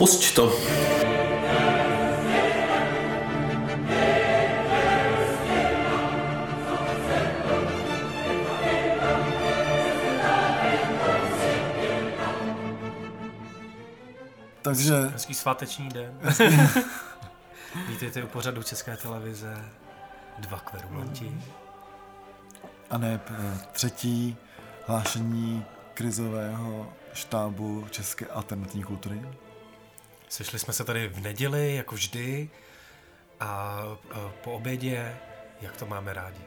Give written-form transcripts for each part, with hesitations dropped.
Pusť to. Takže... Hezký sváteční den. Vítejte u pořadu České televize. Dva kverulanti. A ne, třetí hlášení krizového štábu České alternativní kultury. Sešli jsme se tady v neděli, jako vždy. A po obědě, jak to máme rádi.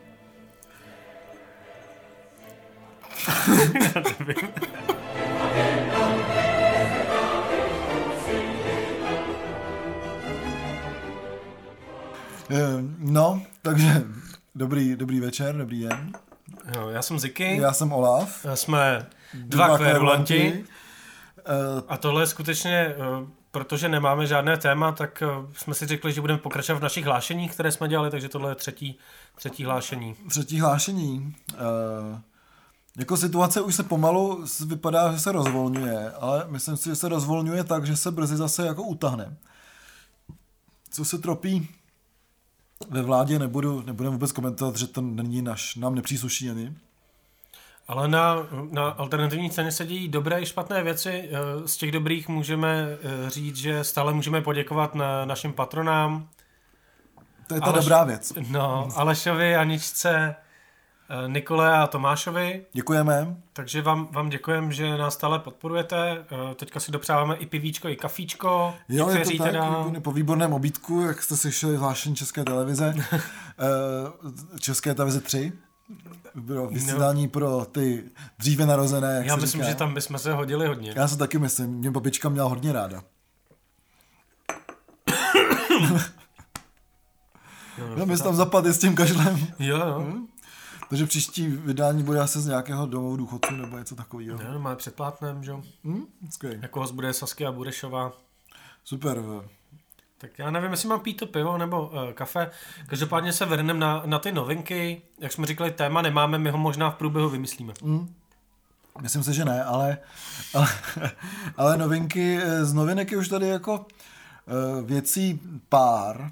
No, takže dobrý večer, dobrý den. Jo, já jsem Ziky. Já jsem Olaf. Jsme dva kverulanti. A tohle je skutečně, protože nemáme žádné téma, tak jsme si řekli, že budeme pokračovat v našich hlášeních, které jsme dělali, takže tohle je třetí hlášení. Třetí hlášení. Jako situace už se pomalu vypadá, že se rozvolňuje, ale myslím si, že se rozvolňuje tak, že se brzy zase jako utahne. Co se tropí ve vládě nebudeme vůbec komentovat, že to není nám nepřísluší ani. Ale na alternativní scéně se dějí dobré i špatné věci. Z těch dobrých můžeme říct, že stále můžeme poděkovat našim patronám. To je ta dobrá věc. No, Alešovi, Aničce, Nikole a Tomášovi. Děkujeme. Takže vám děkujeme, že nás stále podporujete. Teďka si dopřáváme i pivíčko, i kafíčko. Jo, je to tak, po výborném obídku, jak jste slyšeli hlášení České televize. České televize 3. Bylo vysílání pro ty dříve narozené, jak já se myslím, říká. Že tam bychom se hodili hodně. Já se taky myslím. Mě babička měla hodně ráda. No, my jsme tam zapadli s tím kašlem. Jo. Takže příští vydání bude asi z nějakého domovou důchodců nebo něco takového. Ne, má předplátném, že jo? Jako host bude Saskia Burešova. Super. Tak já nevím, jestli mám pít to pivo nebo kafe. Každopádně se vrhneme na ty novinky. Jak jsme říkali, téma nemáme, my ho možná v průběhu vymyslíme. Myslím si, že ne, ale novinky z novinek je už tady jako věcí pár.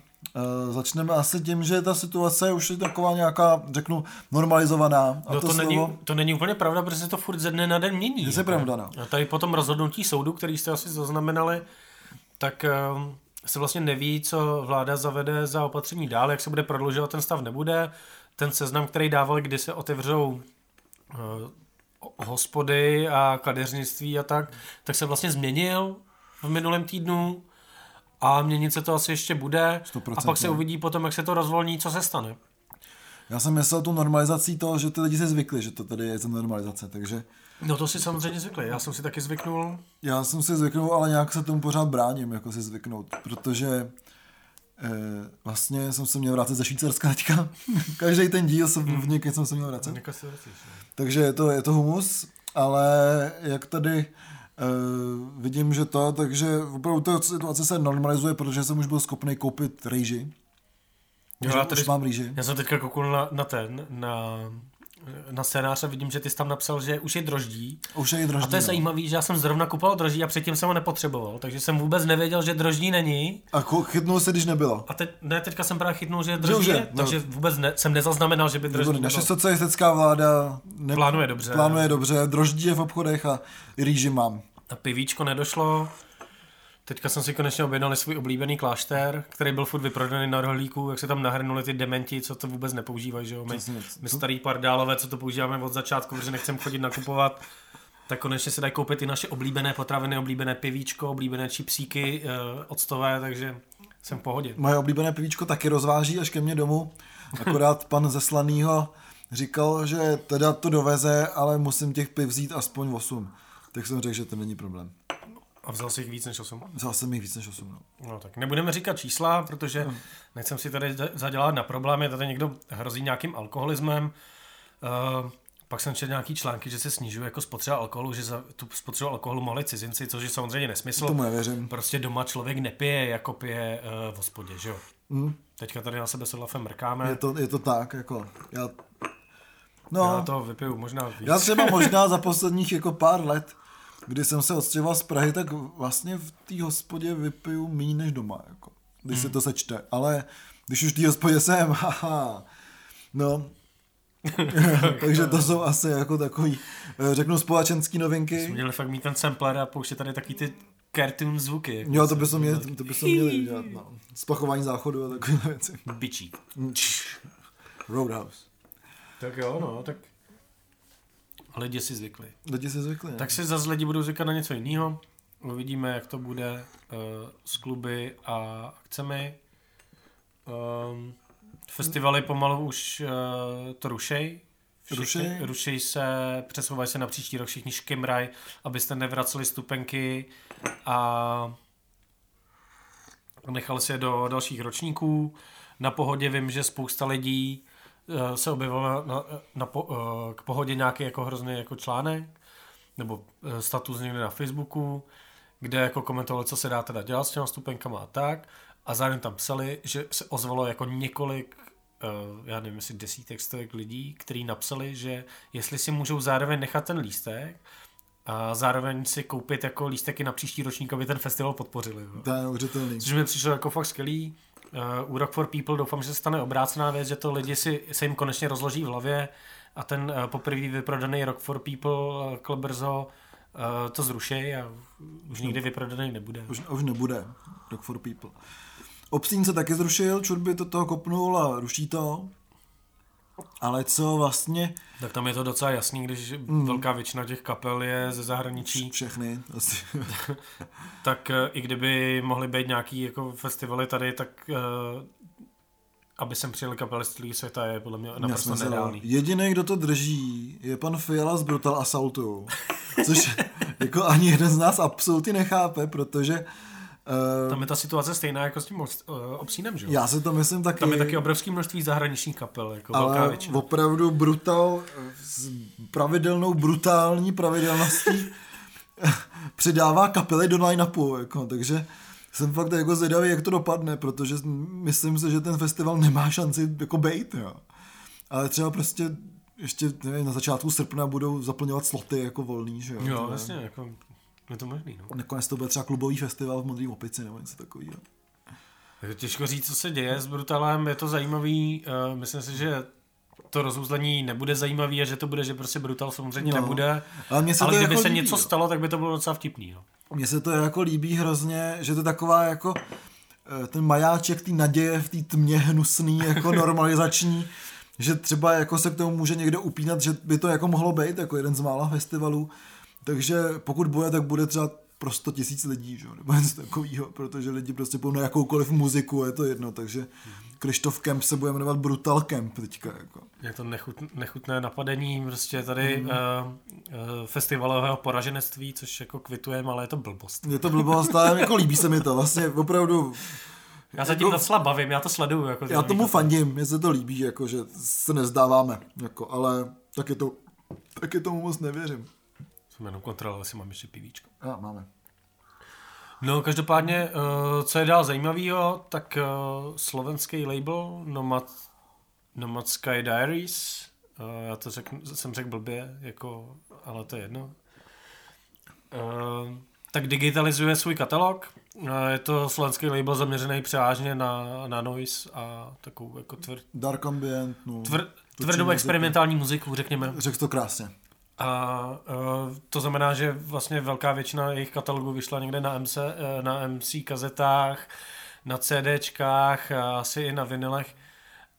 Začneme asi tím, že ta situace už je taková nějaká, řeknu, normalizovaná. A no to není úplně pravda, protože se to furt ze dne na den mění. Je to pravda, no. A tady po tom rozhodnutí soudu, který jste asi zaznamenali, tak se vlastně neví, co vláda zavede za opatření dál, jak se bude prodlužovat, ten stav nebude. Ten seznam, který dával, kdy se otevřou hospody a kadeřnictví a tak se vlastně změnil v minulém týdnu. A měnit se to asi ještě bude 100%. A pak se uvidí potom, jak se to rozvolní, co se stane. Já jsem myslel tu normalizací toho, že ty lidi se zvykli, že to tady je normalizace, takže... No to si samozřejmě zvykli, já jsem si taky zvyknul. Já jsem si zvyknul, ale nějak se tomu pořád bráním, jako si zvyknout, protože vlastně jsem se měl vrátit ze Švýcarska teďka. Každý ten díl v někde jsem se měl vrátit. Takže je to humus, ale jak tady... vidím, že takže opravdu ta situace se normalizuje, protože jsem už byl schopný koupit rýži. Už mám rýži. Já jsem teďka koukal na scénář a vidím, že ty jsi tam napsal, že už je droždí. A to je zajímavý, že já jsem zrovna kupoval droždí a předtím jsem ho nepotřeboval, takže jsem vůbec nevěděl, že droždí není. A chytnul se, když nebylo. A teďka jsem právě chytnul, že droždí je, takže vůbec jsem nezaznamenal, že by droždí nebylo. Naše socialistická vláda plánuje dobře, droždí je v obchodech a rýži mám. A pivíčko nedošlo. Teďka jsem si konečně objednal svůj oblíbený klášter, který byl furt vyprodaný na Rohlíku, jak se tam nahrnuli ty dementi, co to vůbec nepoužívají, že jo? My starý pardálové, co to používáme od začátku, protože nechcem chodit nakupovat, tak konečně se dají koupit i naše oblíbené potraviny, oblíbené pivíčko, oblíbené čipsíky, octové, takže jsem v pohodě. Moje oblíbené pivíčko taky rozváží až ke mně domů, akorát pan ze Slanýho říkal, že teda to doveze, ale musím těch piv vzít aspoň 8, tak jsem řekl, že to není problém. A vzal jsi jich víc než 8? Vzal jsem jich víc než 8, no. No tak nebudeme říkat čísla, protože nechcem si tady zadělat na problémy, tady někdo hrozí nějakým alkoholismem. Pak jsem četl nějaký články, že se snižuje jako spotřeba alkoholu, že za tu spotřebu alkoholu mohli cizinci, což je samozřejmě nesmysl. Tomu nevěřím. Prostě doma člověk nepije, jako pije v hospodě, že jo? Teďka tady na sebe s Olafem mrkáme. Je to tak, jako... Já to vypiju možná víc. Já třeba možná za posledních jako pár let když jsem se odstěhoval z Prahy, tak vlastně v té hospodě vypiju méně než doma, jako, když se to sečte, ale když už v té hospodě jsem, haha, no, takže to jsou asi jako takový, řeknu, společenský novinky. Jsme měli fakt mít ten sampler a pouštět tady taky ty cartoon zvuky. Jako jo, to bychom měli udělat, no. Splachování záchodu a takové věci. Bičík. Roadhouse. Tak jo, no, tak lidi si zvykli. Tak si zase lidi budou zvykat na něco jiného. Uvidíme, jak to bude s kluby a akcemi. Festivaly pomalu už to rušej se, přesouvají se na příští rok všichni škimraj, abyste nevraceli stupenky a nechali se do dalších ročníků. Na Pohodě vím, že spousta lidí se objevilo k Pohodě nějaký jako hrozný jako článek nebo status někde na Facebooku, kde jako komentovali, co se dá teda dělat s těma stupenkama a tak. A zároveň tam psali, že se ozvalo jako několik, já nevím, jestli desítek, stovek lidí, kteří napsali, že jestli si můžou zároveň nechat ten lístek a zároveň si koupit jako lísteky na příští ročník, aby ten festival podpořili. To je uvěřitelný. Což mi přišlo jako fakt skvělý. U Rock for People doufám, že se stane obrácená věc, že to lidi se jim konečně rozloží v hlavě a ten poprvé vyprodaný Rock for People klbrzo to zruší a už nikdy vyprodaný nebude. Už nebude Rock for People. Obstín se taky zrušil, Čurby to toho kopnul a ruší to. Ale co vlastně... Tak tam je to docela jasný, když velká většina těch kapel je ze zahraničí. Všechny. Tak i kdyby mohly být nějaký jako festivaly tady, tak aby sem přijeli kapely z celého světa je podle mě naprosto nereálný. Jediný, kdo to drží, je pan Fiala z Brutal Assaultu. Což jako ani jeden z nás absolutně nechápe, protože... tam je ta situace stejná jako s tím obsínem, že jo? Já si to myslím taky. Tam je taky obrovské množství zahraničních kapel, jako ale velká většina. Opravdu Brutal s brutální pravidelností přidává kapely do line-upu, jako, takže jsem fakt jako zvědavý, jak to dopadne, protože myslím si, že ten festival nemá šanci jako bejt, jo. Ale třeba prostě ještě nevím, na začátku srpna budou zaplňovat sloty jako volný, že jo? Jo, vlastně jako... Je to možný, no. Nakonec to bude třeba klubový festival v Modrý Opici nebo něco takového. Je těžko říct, co se děje s Brutalem, je to zajímavý, myslím si, že to rozuzlení nebude zajímavý a že to bude, že prostě Brutal samozřejmě nebude, ale kdyby jako se líbí, něco stalo, tak by to bylo docela vtipný. No. Mně se to jako líbí hrozně, že to taková jako ten majáček, ty naděje v té tmě hnusný, jako normalizační, že třeba jako se k tomu může někdo upínat, že by to jako mohlo být, jako jeden z mála festivalů. Takže pokud bude, tak bude třeba pro 100 000 lidí, že? Nebo něco takového, protože lidi prostě půjdou na jakoukoliv muziku, je to jedno, takže Krištof Kemp se bude jmenovat Brutal Kemp teďka. Jako. Je to nechutné napadení prostě tady festivalového poraženectví, což jako kvitujeme, ale je to blbost. Je to blbost, ale jako líbí se mi to, vlastně opravdu... Já se tím jako, docela bavím, já to sleduju. Jako já tomu fandím, mně se to líbí, jako, že se nezdáváme, jako, ale taky tomu moc nevěřím. Jenom kontrolovat, jestli mám ještě pivíčko. Jo, máme. No, každopádně, co je dál zajímavého, tak slovenský label Nomad Sky Diaries, já to jsem řekl blbě, jako, ale to je jedno, tak digitalizuje svůj katalog. Je to slovenský label zaměřený převážně na noise a takovou jako dark ambient, no, tvrdou experimentální muziku, řekněme. Řekl to krásně. A to znamená, že vlastně velká většina jejich katalogů vyšla někde na MC kazetách, na CDčkách, asi i na vinilech,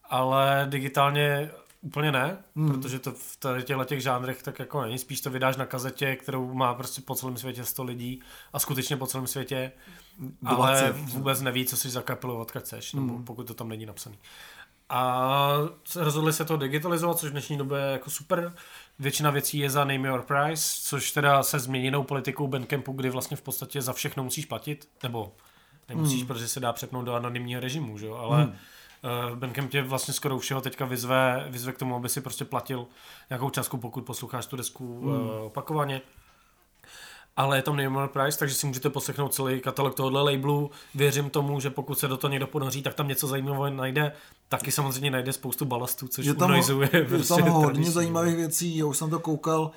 ale digitálně úplně ne, protože to v těchto žánrech tak jako není, spíš to vydáš na kazetě, kterou má prostě po celém světě 100 lidí a skutečně po celém světě, 20, ale vůbec neví, co si za kapelu odkud chceš, nebo pokud to tam není napsaný. A rozhodli se to digitalizovat, což v dnešní době je jako super. Většina věcí je za name your price, což teda se změněnou politikou Bandcampu, kdy vlastně v podstatě za všechno musíš platit, nebo nemusíš, protože se dá přepnout do anonymního režimu, že jo? Ale Bandcamp tě vlastně skoro všeho teďka vyzve k tomu, aby si prostě platil nějakou částku, pokud posloucháš tu desku opakovaně. Ale je tam name your price, takže si můžete poslechnout celý katalog tohohle labelu. Věřím tomu, že pokud se do toho někdo ponoří, tak tam něco zajímavého najde. Taky samozřejmě najde spoustu balastů, což je tam hodně zajímavých věcí. Já už jsem to koukal.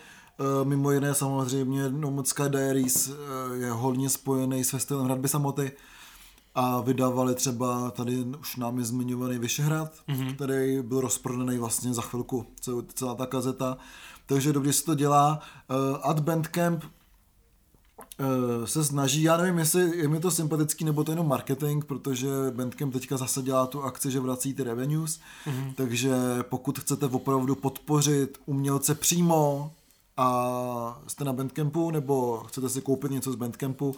Mimo jiné samozřejmě Nomad Sky Diaries je hodně spojený s festivalem hradby samoty a vydávali třeba tady už námi zmiňovaný Vyšehrad, který byl rozprodaný vlastně za chvilku, celá ta kazeta. Takže dobře se to dělá. At Bandcamp se snaží, já nevím, jestli je mi to sympatický, nebo to jenom marketing, protože Bandcamp teďka zase dělá tu akci, že vrací ty revenues, takže pokud chcete opravdu podpořit umělce přímo a jste na Bandcampu, nebo chcete si koupit něco z Bandcampu,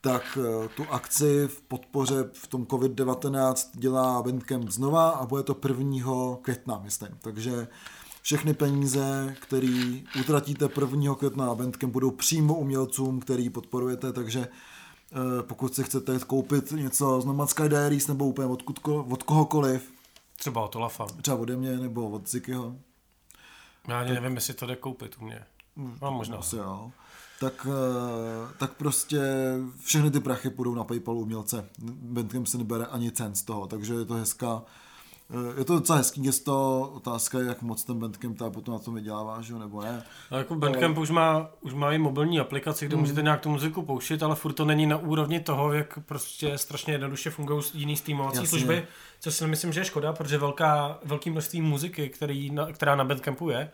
tak tu akci v podpoře v tom COVID-19 dělá Bandcamp znova a bude to 1. května, myslím. Takže všechny peníze, které utratíte 1. května na Bandcamp, budou přímo umělcům, který podporujete, takže pokud si chcete koupit něco z Nomad Sky Diaries nebo úplně od kohokoliv. Třeba od Olafa. Třeba ode mě nebo od Zikyho. Já nevím, jestli to jde koupit u mě. No, možná. Asi jo. Tak prostě všechny ty prachy půjdou na PayPal umělce. Bandcamp se nebere ani cent z toho, takže je to hezká. Je to docela hezký gesto, otázka je, jak moc ten Bandcamp tady potom na tom vydělává, že? Nebo ne. A jako Bandcamp už má i mobilní aplikaci, kde můžete nějak tu muziku pouštět, ale furt to není na úrovni toho, jak prostě strašně jednoduše fungují jiný streamovací služby, což si myslím, že je škoda, protože velký množství muziky, která na Bandcampu je,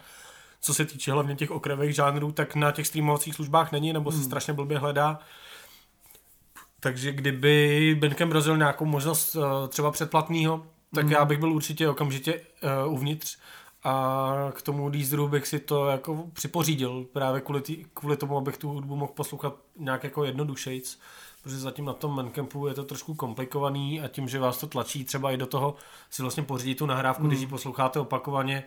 co se týče hlavně těch okrajových žánrů, tak na těch streamovacích službách není, nebo se strašně blbě hledá. Takže kdyby Bandcamp rozjel nějakou možnost třeba předplatného, tak já bych byl určitě okamžitě uvnitř a k tomu Deezeru bych si to jako připořídil právě kvůli tomu, abych tu hudbu mohl poslouchat nějak jako jednodušejc, protože zatím na tom Bandcampu je to trošku komplikovaný a tím, že vás to tlačí třeba i do toho si vlastně pořídit tu nahrávku, když ji posloucháte opakovaně.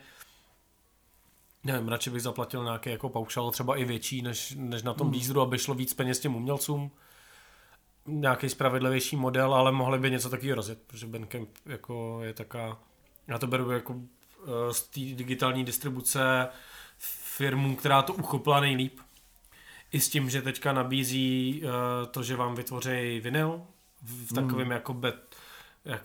Nevím, radši bych zaplatil nějaké jako paušál třeba i větší než na tom Deezeru, aby šlo víc peněz těm umělcům. Nějaký spravedlivější model, ale mohli by něco takový rozjet, protože Bandcamp jako je taká, já to beru jako z té digitální distribuce firmu, která to uchopila nejlíp. I s tím, že teďka nabízí to, že vám vytvoří vinyl v takovém jako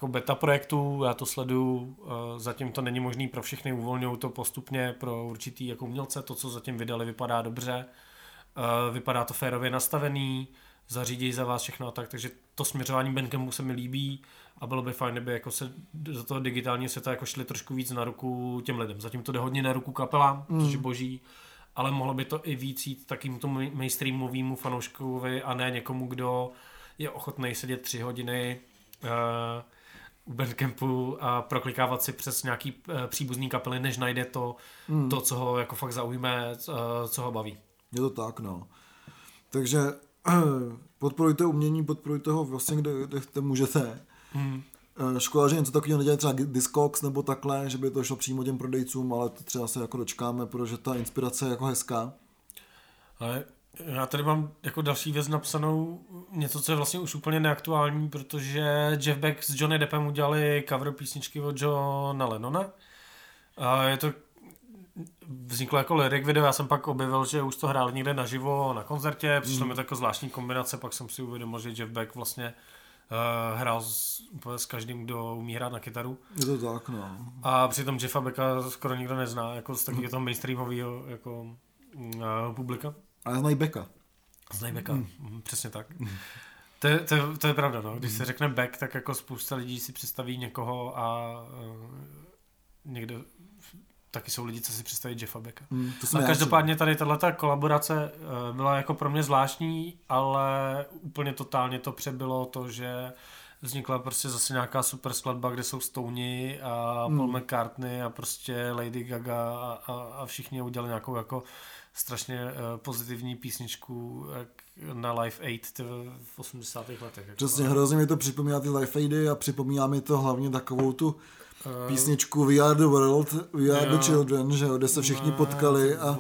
beta projektu, já to sleduju, zatím to není možný pro všechny, uvolňují to postupně pro určitý jako umělce, to, co zatím vydali, vypadá dobře, vypadá to férově nastavený, zařídí za vás všechno a tak, takže to směřování Bandcampu se mi líbí a bylo by fajn, kdyby jako se do toho digitálního světa jako šli trošku víc na ruku těm lidem. Zatím to jde hodně na ruku kapelám, což je boží, ale mohlo by to i víc jít takým tomu mainstreamovému fanouškovi a ne někomu, kdo je ochotný sedět 3 hodiny u Bandcampu a proklikávat si přes nějaký příbuzný kapely, než najde to, co ho jako fakt zaujme, co ho baví. Je to tak, no. Takže podporujte umění, podporujte ho vlastně, kde můžete. Škoda, že něco takového nedělá třeba Discogs nebo takhle, že by to šlo přímo těm prodejcům, ale to třeba se jako dočkáme, protože ta inspirace je jako hezká. Ale já tady mám jako další věc napsanou, něco, co je vlastně už úplně neaktuální, protože Jeff Beck s Johnny Deppem udělali cover písničky od Johna Lennona. A je to vzniklo jako lyric video, já jsem pak objevil, že už to hráli někde naživo na koncertě, přišlo mi to jako zvláštní kombinace, pak jsem si uvědomil, že Jeff Beck vlastně hrál s každým, kdo umí hrát na kytaru. Je to tak, no. A přitom Jeffa Becka skoro nikdo nezná, jako z takového toho mainstreamového jako, publika. Ale znají Becka. Přesně tak. To je pravda, no. Když se řekne Beck, tak jako spousta lidí si představí někoho a někdo. Taky jsou lidi, co si představí Jeffa Becka. A každopádně tady tato kolaborace byla jako pro mě zvláštní, ale úplně totálně to přebylo to, že vznikla prostě zase nějaká super skladba, kde jsou Stouni a Paul McCartney a prostě Lady Gaga a všichni udělali nějakou jako strašně pozitivní písničku na Live Aid v 80. letech. Přesně, hrozně mi to připomíná ty Live Aidy a připomíná mi to hlavně takovou tu písničku We Are the World, We Are the Children, že jo, kde se všichni potkali a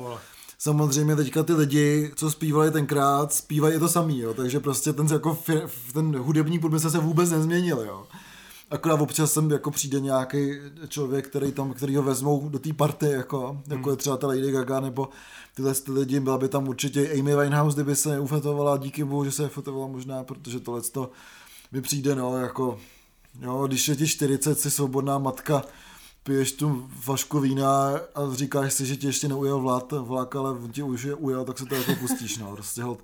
samozřejmě teďka ty lidi, co zpívali tenkrát, zpívají to samý, jo, takže prostě ten hudební průmysl se vůbec nezměnil, jo. Akorát občas sem jako přijde nějaký člověk, který ho vezmou do té party, jako je třeba ta Lady Gaga, nebo tyhle lidi, byla by tam určitě Amy Winehouse, kdyby se ufetovala, díky bohu, že se fotovala možná, protože tohleto mi přijde, no, jako. Jo, když je ti 40, si svobodná matka, piješ tu vašku vína a říkáš si, že tě ještě neujel vlak, ale on tě už je ujel, tak se to jako pustíš, no, prostě hod.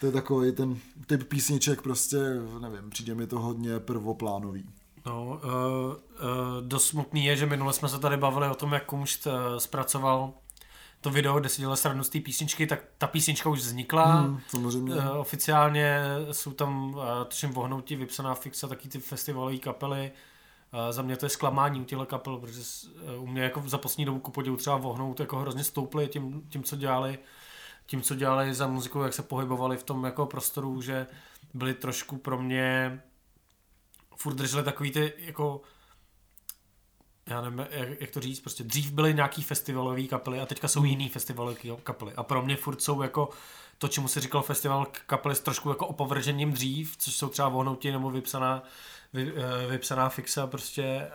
To je takový ten typ písniček, prostě, nevím, přijde mi to hodně prvoplánový. No, dost smutný je, že minule jsme se tady bavili o tom, jak Kumšt zpracoval to video, kde si dělal srandu z té písničky, tak ta písnička už vznikla. Samozřejmě. Oficiálně jsou tam, tuším, Vohnouti, Vypsaná fixa, taky ty festivalové kapely. Za mě to je zklamání u těchto kapel, protože u mě jako za poslední dobu ku podivu třeba Vohnout jako hrozně stoupli tím, co dělali za muziku, jak se pohybovali v tom jako prostoru, že byli trošku pro mě furt drželi takový ty jako, já nevím, jak to říct, prostě dřív byly nějaký festivalový kapely a teďka jsou jiný festivalový kapely a pro mě furt jsou jako to, čemu se říkal festival kapely s trošku jako opovržením dřív, což jsou třeba Vohnouti nebo Vypsaná fixa prostě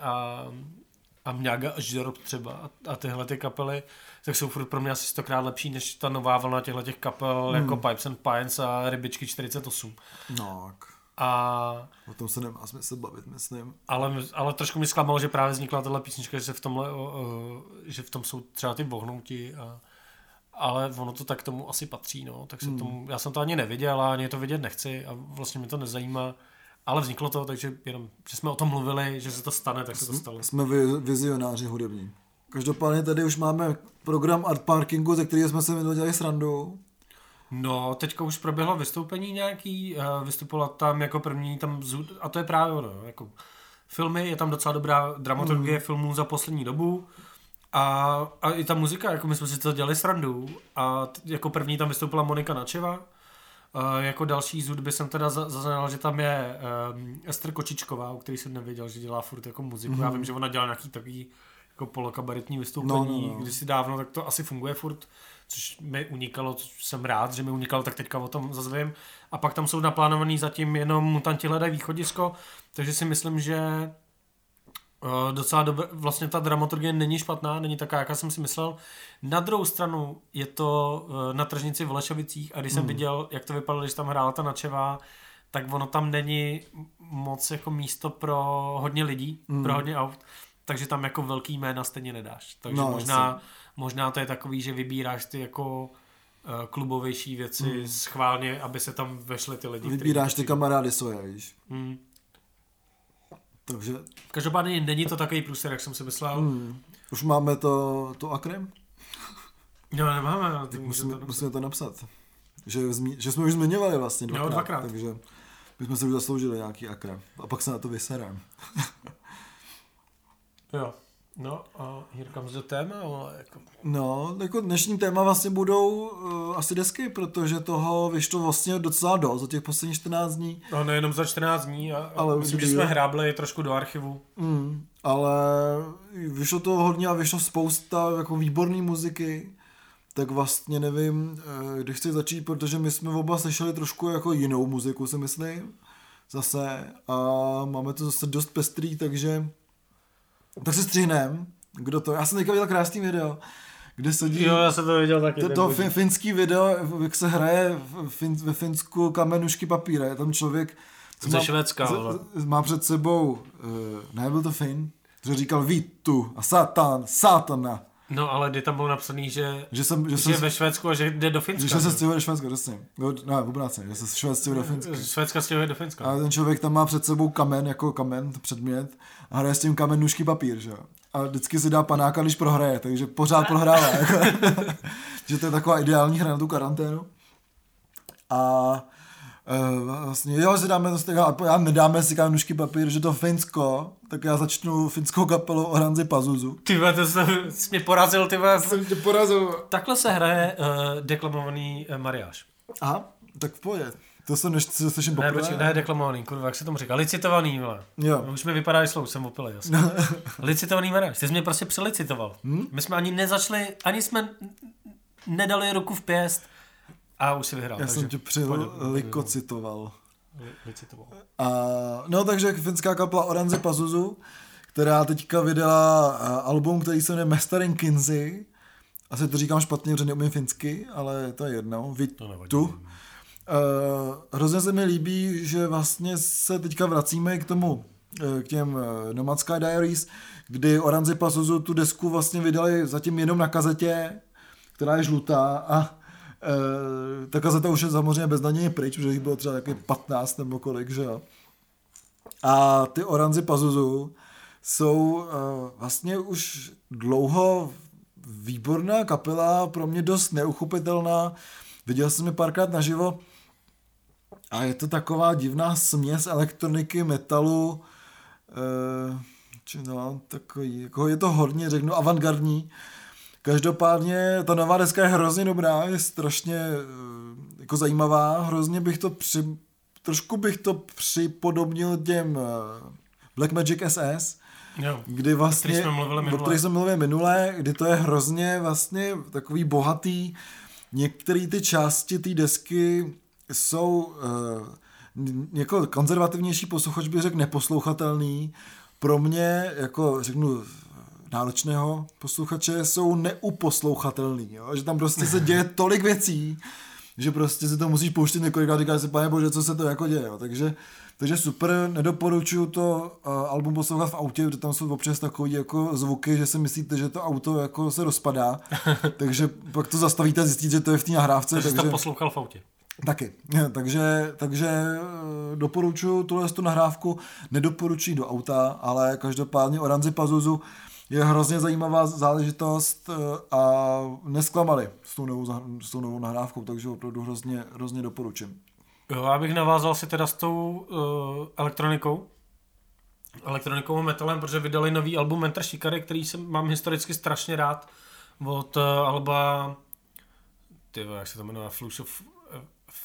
a Mňaga a Ždorb třeba a tyhle ty kapely, tak jsou furt pro mě asi 100krát lepší než ta nová vlna těchto těch kapel jako Pipes and Pines a Rybičky 48. No. A o tom se nemá smysl bavit, myslím. Ale trošku mi zklamalo, že právě vznikla tato písnička, že se v tomhle, že v tom jsou třeba ty Vohnouti a ale ono to tak tomu asi patří, no, tak se tomu, já jsem to ani neviděl a ani to vidět nechci a vlastně mi to nezajímá. Ale vzniklo to, takže jenom, že jsme o tom mluvili, že se to stane, tak se to stalo. Jsme vizionáři hudební. Každopádně tady už máme program Art Parkingu, ze kterého jsme se minulé dělali srandu. No, teďka už proběhlo vystoupení nějaký, vystupovala tam jako první, tam a to je právě ono, jako filmy, je tam docela dobrá dramaturgie filmů za poslední dobu. A i ta muzika, jako my jsme si to dělali srandu a jako první tam vystoupila Monika Načeva. Jako další z hudby jsem teda zaznamenal, že tam je Ester Kočičková, o který jsem nevěděl, že dělá furt jako muziku. Já vím, že ona dělá nějaký takový jako polokabaretní vystoupení, kdysi dávno, tak to asi funguje furt, což mi unikalo, což jsem rád, že mi unikalo, tak teďka o tom zazvím. A pak tam jsou naplánovaný zatím jenom Mutanti hledají východisko, takže si myslím, že docela dobré, vlastně ta dramaturgie není špatná, není taká, jaká jsem si myslel. Na druhou stranu je to na tržnici v Holešovicích a když jsem viděl, jak to vypadalo, když tam hrála ta Načeva, tak ono tam není moc jako místo pro hodně lidí, pro hodně aut, takže tam jako velký jména stejně nedáš. Takže no, možná to je takový, že vybíráš ty jako klubovější věci schválně, aby se tam vešly ty lidi. Vybíráš ty kamarády svoje, víš. Takže každopádně není to takový průser, jak jsem si myslel. Už máme to akrem? No, nemáme. Tak musíme to napsat. Že jsme už zmiňovali vlastně dvakrát. Takže bychom se už zasloužili nějaký akrem. A pak se na to vyserám. Jo. No a here comes the téma. Jako... No, jako dnešní téma vlastně budou asi desky, protože toho vyšlo vlastně docela dost za těch posledních 14 dní. No nejenom za 14 dní, ale myslím, že jsme hrábli trošku do archivu. Ale vyšlo to hodně a vyšlo spousta jako výborné muziky, tak vlastně nevím, kde chci začít, protože my jsme oba slyšeli trošku jako jinou muziku, si myslím, zase a máme to zase dost pestrý, takže... Tak se střihnem, kdo to, já jsem teďka viděl krásný video, kde sedí, jo, já jsem to viděl taky, to finský video, jak se hraje ve Finsku Kamenušky papíra, je tam člověk, ze Švédska, má před sebou, byl to Fin, že říkal Vítu a Satana. No ale kdy tam bylo napsaný, že je ve Švédsku a že jde do Finska. Že se stěhuje do Švédska, jasně. No, vůbec ne, že se Švéd stěhuje do Finska. Švédska stěhuje do Finska. A ten člověk tam má před sebou kamen, jako kamen, předmět a hraje s tím kamen nůžky papír, že jo. A vždycky si dá panáka, když prohraje, takže pořád prohrává. Že to je taková ideální hra na tu karanténu. A vlastně, jo, si dáme, nedáme si kanušky papír, že to Finsko, tak já začnu finskou kapelou Oranssi Pazuzu. Tyhle, to jsi mě porazil, tyhle. Jsem tě porazil. Takhle se hraje deklamovaný mariáž. Aha, tak v pohodě. To jsem slyším poprvé. Ne, počkej, ne deklamovaný, kurva, jak se tomu říká, licitovaný, vole. Jo. Už mi vypadá, že slov, jsem opilej, jasně. Licitovaný mariáž, ty jsi mě prostě přelicitoval. My jsme ani nezačali, ani jsme nedali ruku v pěst. A už si vyhrál. Já jsem tě přilikocitoval. No takže finská kapela Oranssi Pazuzu, která teďka vydala album, který se jmenuje Mestarin Kinsi. Asi to říkám špatně, protože neumím finsky, ale to je jedno. Vittu. Hrozně se mi líbí, že vlastně se teďka vracíme k tomu k těm Nomad Sky Diaries, kdy Oranssi Pazuzu tu desku vlastně vydali zatím jenom na kazetě, která je žlutá, a ta kazeta už je samozřejmě beznadějně pryč, protože jich bylo třeba taky 15 nebo kolik, že jo. A ty Oranssi Pazuzu jsou vlastně už dlouho výborná kapela, pro mě dost neuchopitelná. Viděl jsem je párkrát naživo a je to taková divná směs elektroniky, metalu, takový, jako je to hodně, řeknu, avantgardní. Každopádně ta nová deska je hrozně dobrá, je strašně jako zajímavá, hrozně bych to připodobnil těm Black Magic SS, jo, kdy vlastně, o kterých jsme mluvili minule, kdy to je hrozně vlastně takový bohatý. Některé ty části té desky jsou jako konzervativnější posluchač bych řekl neposlouchatelný. Pro mě, jako řeknu náročného posluchače, jsou neuposlouchatelný. Jo? Že tam prostě se děje tolik věcí, že prostě si to musíš pouštět několikrát, říkáš si, pane bože, co se to jako děje. Jo? Takže super, nedoporučuju to album poslouchat v autě, protože tam jsou občas takový jako zvuky, že si myslíte, že to auto jako se rozpadá, takže pak to zastavíte a zjistíte, že to je v té nahrávce. Takže jsi to poslouchal v autě. Taky, takže doporučuju tuhle tu nahrávku, nedoporučuji do auta, ale každopádně Oranssi Pazuzu je hrozně zajímavá záležitost a nesklamali s tou novou nahrávkou, takže opravdu hrozně doporučím. Jo, já bych navázal si teda s tou elektronikou a metalem, protože vydali nový album Enter Shikari, který mám historicky strašně rád, od alba, jak se to jmenuje,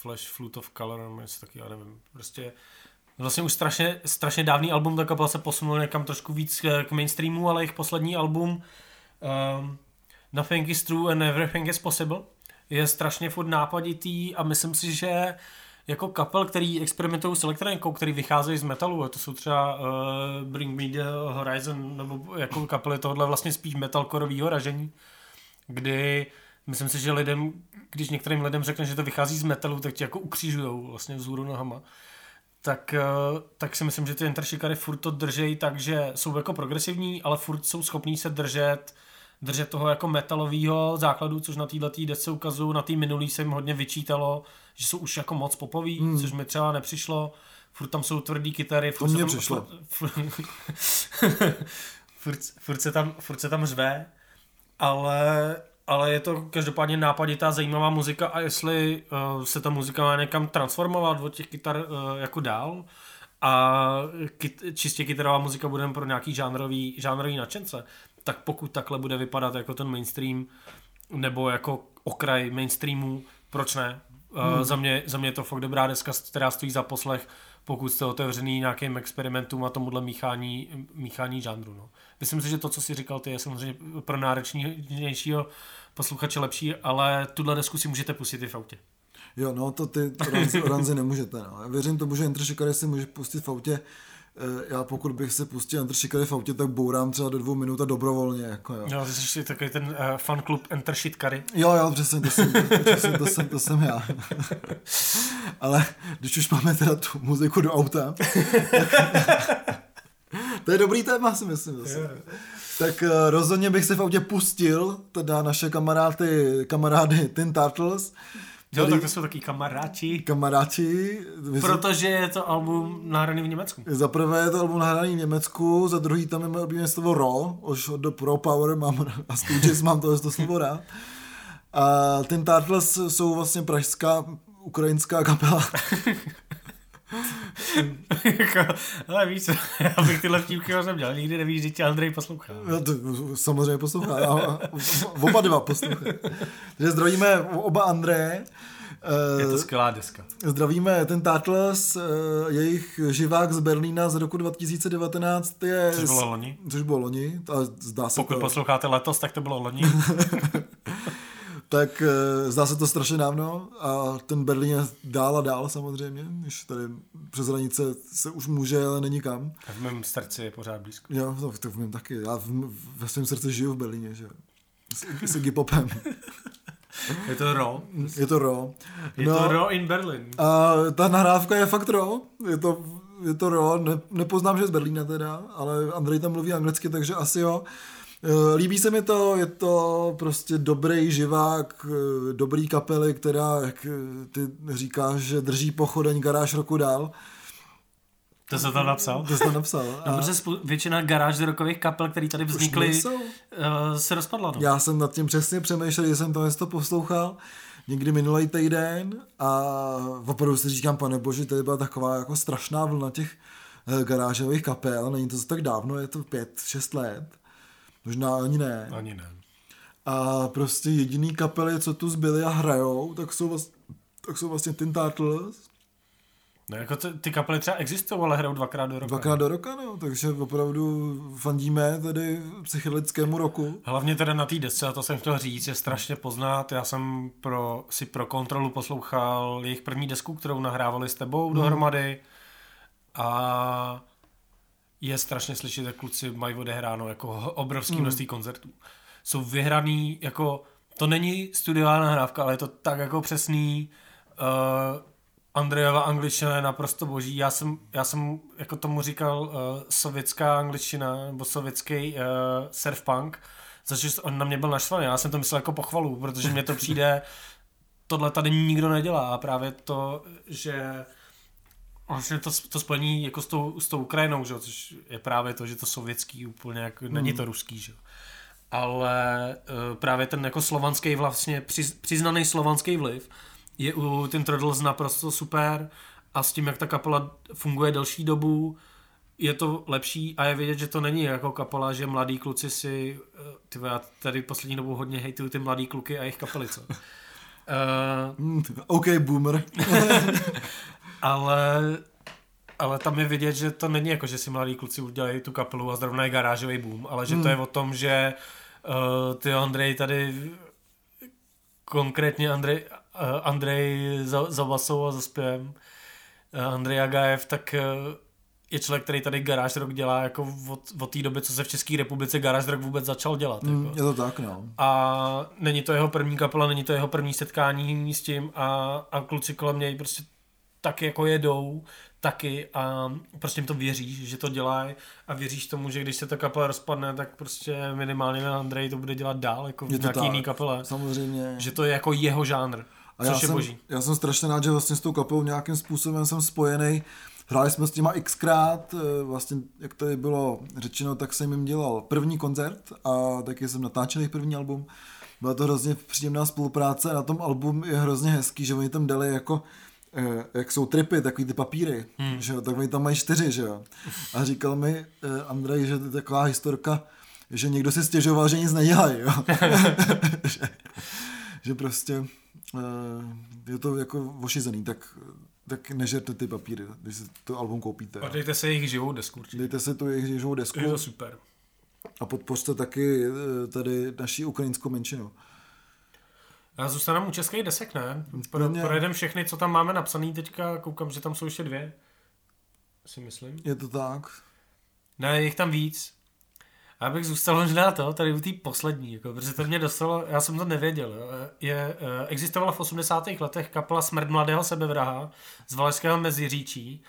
Flash Flute of Color, něco taky, já nevím, prostě vlastně už strašně dávný album, ta kapela se posunula někam trošku víc k mainstreamu, ale jejich poslední album Nothing is True and Everything is Possible je strašně furt nápaditý a myslím si, že jako kapel, který experimentují s elektronikou, který vycházejí z metalu, to jsou třeba Bring Me The Horizon, nebo jako kapely tohle vlastně spíš metalcoreovýho ražení, kdy myslím si, že lidem, když některým lidem řekne, že to vychází z metalu, tak ti jako ukřižujou vlastně vzhůru nohama. Tak si myslím, že ty Enter Shikari furt to držejí, takže jsou jako progresivní, ale furt jsou schopní se držet toho jako metalového základu, což na této desce ukazují, na té minulý se jim hodně vyčítalo, že jsou už jako moc popoví, což mi třeba nepřišlo, furt tam jsou tvrdý kytary, furt se tam řve, ale je to každopádně nápaditá zajímavá muzika a jestli se ta muzika má někam transformovat od těch kytar jako dál a čistě kytarová muzika budeme pro nějaký žánrový nadšence, tak pokud takhle bude vypadat jako ten mainstream nebo jako okraj mainstreamu, proč ne? Za mě je to fakt dobrá deska, která stojí za poslech, pokud jste otevřený nějakým experimentům a tomuhle míchání žánru. No. Myslím si, že to, co jsi říkal, ty je samozřejmě pro náročnějšího posluchače lepší, ale tuhle desku si můžete pustit i v autě. Jo, no to ty Oranssi nemůžete. No. Já věřím tomu, že Enter Shikari si může pustit v autě. Já pokud bych se pustil Enter Shikari v autě, tak bourám třeba do 2 minut a dobrovolně. Jako jo. Jo, ty jsi takový ten fanklub Enter Shikari. Jo, přesně, to jsem já. Ale když už máme teda tu muziku do auta, to je dobrý téma, si myslím. Tak rozhodně bych se v autě pustil, teda naše kamarády Tin Turtles. Jo, tak to jsou taky kamaráči. Protože je to album nahraný v Německu. Za prvé je to album nahraný v Německu, za druhý tam je moje oblíbené slovo ro, už od Pro Power mám a Stooges mám to slovo rád. A Tin Turtles jsou vlastně pražská ukrajinská kapela. Ale víš co, já bych tyhle vtípky možná dělal, nikdy nevíš, že tě Andrej poslouchá. No to samozřejmě poslouchá, oba dva poslouchá. Takže zdravíme oba Andreje. Je to skvělá deska. Zdravíme Tin Turtles, jejich živák z Berlína z roku 2019 je... Což bylo loni. Pokud posloucháte letos, tak to bylo loni. Tak zdá se to strašně dávno a ten Berlín je dál a dál samozřejmě, když tady přes hranice se už může, ale není kam. A v mém srdci je pořád blízko. Jo, no, to v mém taky. Já ve svém srdci žiju v Berlíně, že jo. S hip-hopem. Je to raw. Je to raw in Berlin. A ta nahrávka je fakt raw. Je to je to jo, nepoznám, že je z Berlína teda, ale Andrej tam mluví anglicky, takže asi jo. Líbí se mi to, je to prostě dobrý živák, dobrý kapely, která, jak ty říkáš, že drží Pochodeň garáž roku dál. To jsi tam napsal? To jsi tam napsal. A... No, protože většina garáž rockových kapel, které tady vznikly, se rozpadla. No. Já jsem nad tím přesně přemýšlel, že jsem to něco poslouchal někdy minulý týden a opravdu si říkám, panebože, to byla taková jako strašná vlna těch garážových kapel, není to tak dávno, je to 5-6 let. Možná ani ne. Ani ne. A prostě jediný kapely, co tu zbyly a hrajou, tak jsou vlastně Tin Turtles. No jako ty kapely třeba existují, ale hrajou dvakrát do roka. Dvakrát do roka, no. Takže opravdu fandíme tady psychedelickému roku. Hlavně teda na té desce, a to jsem chtěl říct, je strašně poznat. Já jsem pro Kontrolu poslouchal jejich první desku, kterou nahrávali s tebou dohromady. A... je strašně slyšet, jak kluci mají odehráno jako obrovský množství koncertů. Jsou vyhraný, jako to není studiová nahrávka, ale je to tak jako přesný. Andrejova angličtina je naprosto boží. Já jsem jako tomu říkal sovětská angličtina, nebo sovětský surfpunk, což on na mě byl naštvaný. Já jsem to myslel jako pochvalu, protože mně to přijde, tohle tady nikdo nedělá. A právě to, že... Vlastně to spojení jako s tou Ukrajinou, že? Což je právě to, že to sovětský úplně, jako, není to ruský, že? Ale právě ten jako slovanský vlastně, přiznaný slovanský vliv je u Tin Turtles naprosto super a s tím, jak ta kapela funguje delší dobu, je to lepší a je vidět, že to není jako kapela, že mladí kluci si, já tady poslední dobu hodně hejtuju ty mladí kluky a jejich kapelice. OK, boomer. Ale tam je vidět, že to není jako, že si mladí kluci udělají tu kapelu a zrovna je garážový boom, ale že to je o tom, že ty Andrej tady, konkrétně Andrej za basou a za zpěvem, Andrej Agajev, tak je člověk, který tady garáž rock dělá jako od té doby, co se v České republice garáž rock vůbec začal dělat. Jako. Je to tak, no. A není to jeho první kapela, není to jeho první setkání s tím a kluci kolem něj prostě tak jako jedou, taky a prostě jim to věříš, že to dělají a věříš tomu, že když se ta kapela rozpadne, tak prostě minimálně na Andrej to bude dělat dál, jako v nějaký jiný kapele. Samozřejmě. Že to je jako jeho žánr, a což je boží. Já jsem strašně rád, že vlastně s tou kapelou nějakým způsobem jsem spojený. Hráli jsme s těma xkrát, vlastně jak tady bylo řečeno, tak jsem jim dělal první koncert a taky jsem natáčel jejich první album. Byla to hrozně příjemná spolupráce a na tom album je hrozně hezký, že oni tam dali jako jak jsou tripy, takový ty papíry, že jo, tak oni tam mají 4, že jo. A říkal mi Andrej, že to je taková historka, že někdo si stěžoval, že nic nedělají, jo. že prostě je to jako ošizený, tak nežerte ty papíry, když si to album koupíte. A dejte si jejich živou desku určitě. Dejte si tu jejich živou desku. Je to super. A podpořte taky tady naší ukrajinskou menšinu. Já zůstanám u českých desek, ne? Projedem všechny, co tam máme napsaný teďka, koukám, že tam jsou ještě 2, si myslím. Je to tak. Ne, jich tam víc. Já bych zůstal možná tady u té poslední, jako, protože to mě dostalo, já jsem to nevěděl. Existovala v 80. letech kapela Smrt mladého sebevraha z Valašského Meziříčí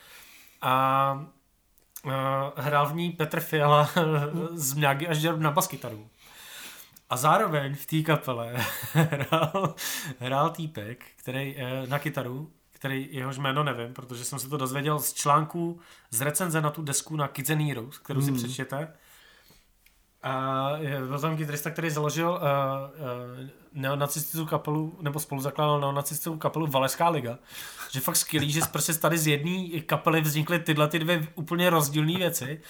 a hrál v ní Petr Fiala z Mňágy až na baskytaru. A zároveň v té kapele hrál týpek, který na kytaru, který jehož jméno nevím, protože jsem se to dozvěděl z článku z recenze na tu desku na Kids and Heroes, kterou si přečtěte. A byl tam kytarista, který založil neonacistickou kapelu, nebo spoluzakládal neonacistickou kapelu Valeská liga. Že fakt skvělý, že prostě tady z jedné kapely vznikly tyhle ty 2 úplně rozdílné věci,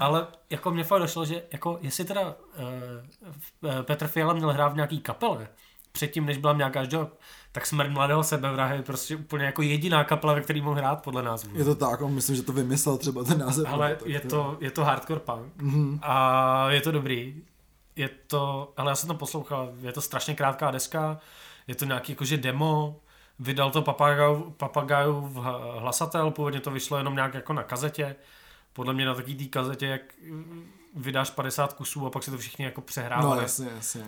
ale jako mě fakt došlo, že jako jestli teda Petr Fiala měl hrát v nějaký kapele předtím, než byla nějaká job, tak Smrt mladého sebevraha je prostě úplně jako jediná kapela, ve který mohl hrát podle názvu. Je to tak, myslím, že to vymyslel třeba ten název. Ale je to hardcore punk a je to dobrý. Je to, ale já jsem to poslouchal, je to strašně krátká deska, je to nějaký jakože demo, vydal to Papagájův hlasatel, původně to vyšlo jenom nějak jako na kazetě, podle mě na taký tý kazetě, jak vydáš 50 kusů a pak se to všichni jako přehrávali. No jasně.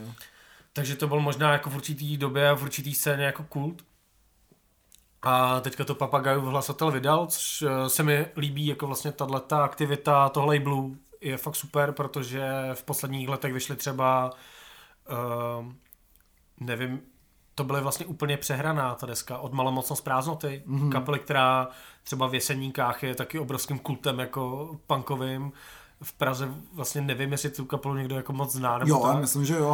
Takže to byl možná jako v určitý době a v určitý scéně jako kult. A teďka to Papagájův hlasatel vydal, což se mi líbí, jako vlastně tato aktivita, tohle labelu je fakt super, protože v posledních letech vyšly třeba, nevím, to byly vlastně úplně přehraná ta deska, od Malomocnost prázdnoty, kapely, která třeba v Jeseníkách je taky obrovským kultem jako punkovým. V Praze vlastně nevím, jestli tu kapelu někdo jako moc zná. Nebo jo, tak. Myslím, že jo,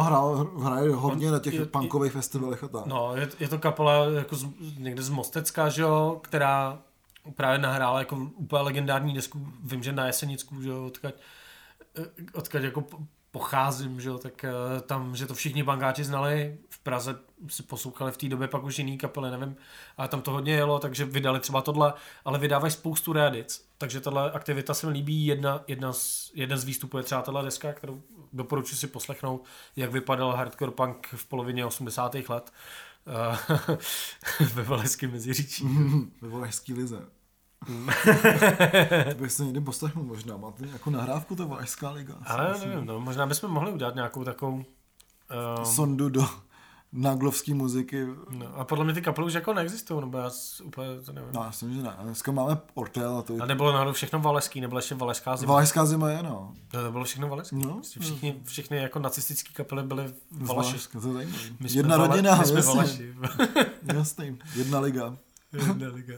hraje hodně na těch punkových festivalech a tak. No, je to kapela jako někde z Mostecka, že jo, která právě nahrála jako úplně legendární desku, vím, že na Jesenicku, že jo, odkud jako pocházím, že jo, tak tam, že to všichni bankáči znali, v Praze si poslouchali v té době pak už jiný kapely, nevím, ale tam to hodně jelo, takže vydali třeba tohle, ale vydávají spoustu reedic, takže tahle aktivita se mi líbí, jeden z výstupů je třeba tahle deska, kterou doporučuji si poslechnout, jak vypadal hardcore punk v polovině 80. let ve Valeském Meziříčí. Ve Valašské lize. To bych se někdy poslechnout možná, máte nějakou nahrávku, to Valeská liga. Ale nevím, no, možná bychom mohli udělat nějakou takovou sondu do náglovský muziky. No, a podle mě ty kapely už jako neexistují, nebo já úplně to nevím. No, já myslím, že ne. Dneska máme Ortel a to je... A nebylo náhodou všechno valeský, nebyla ještě Valeská zima. Valeská zima je, no. To bylo všechno valeský. No. Všichni jako nacistický kapely byly Valaši. Jedna rodina, jasný. Valaši. Jasný. Jedna liga. Jedna liga.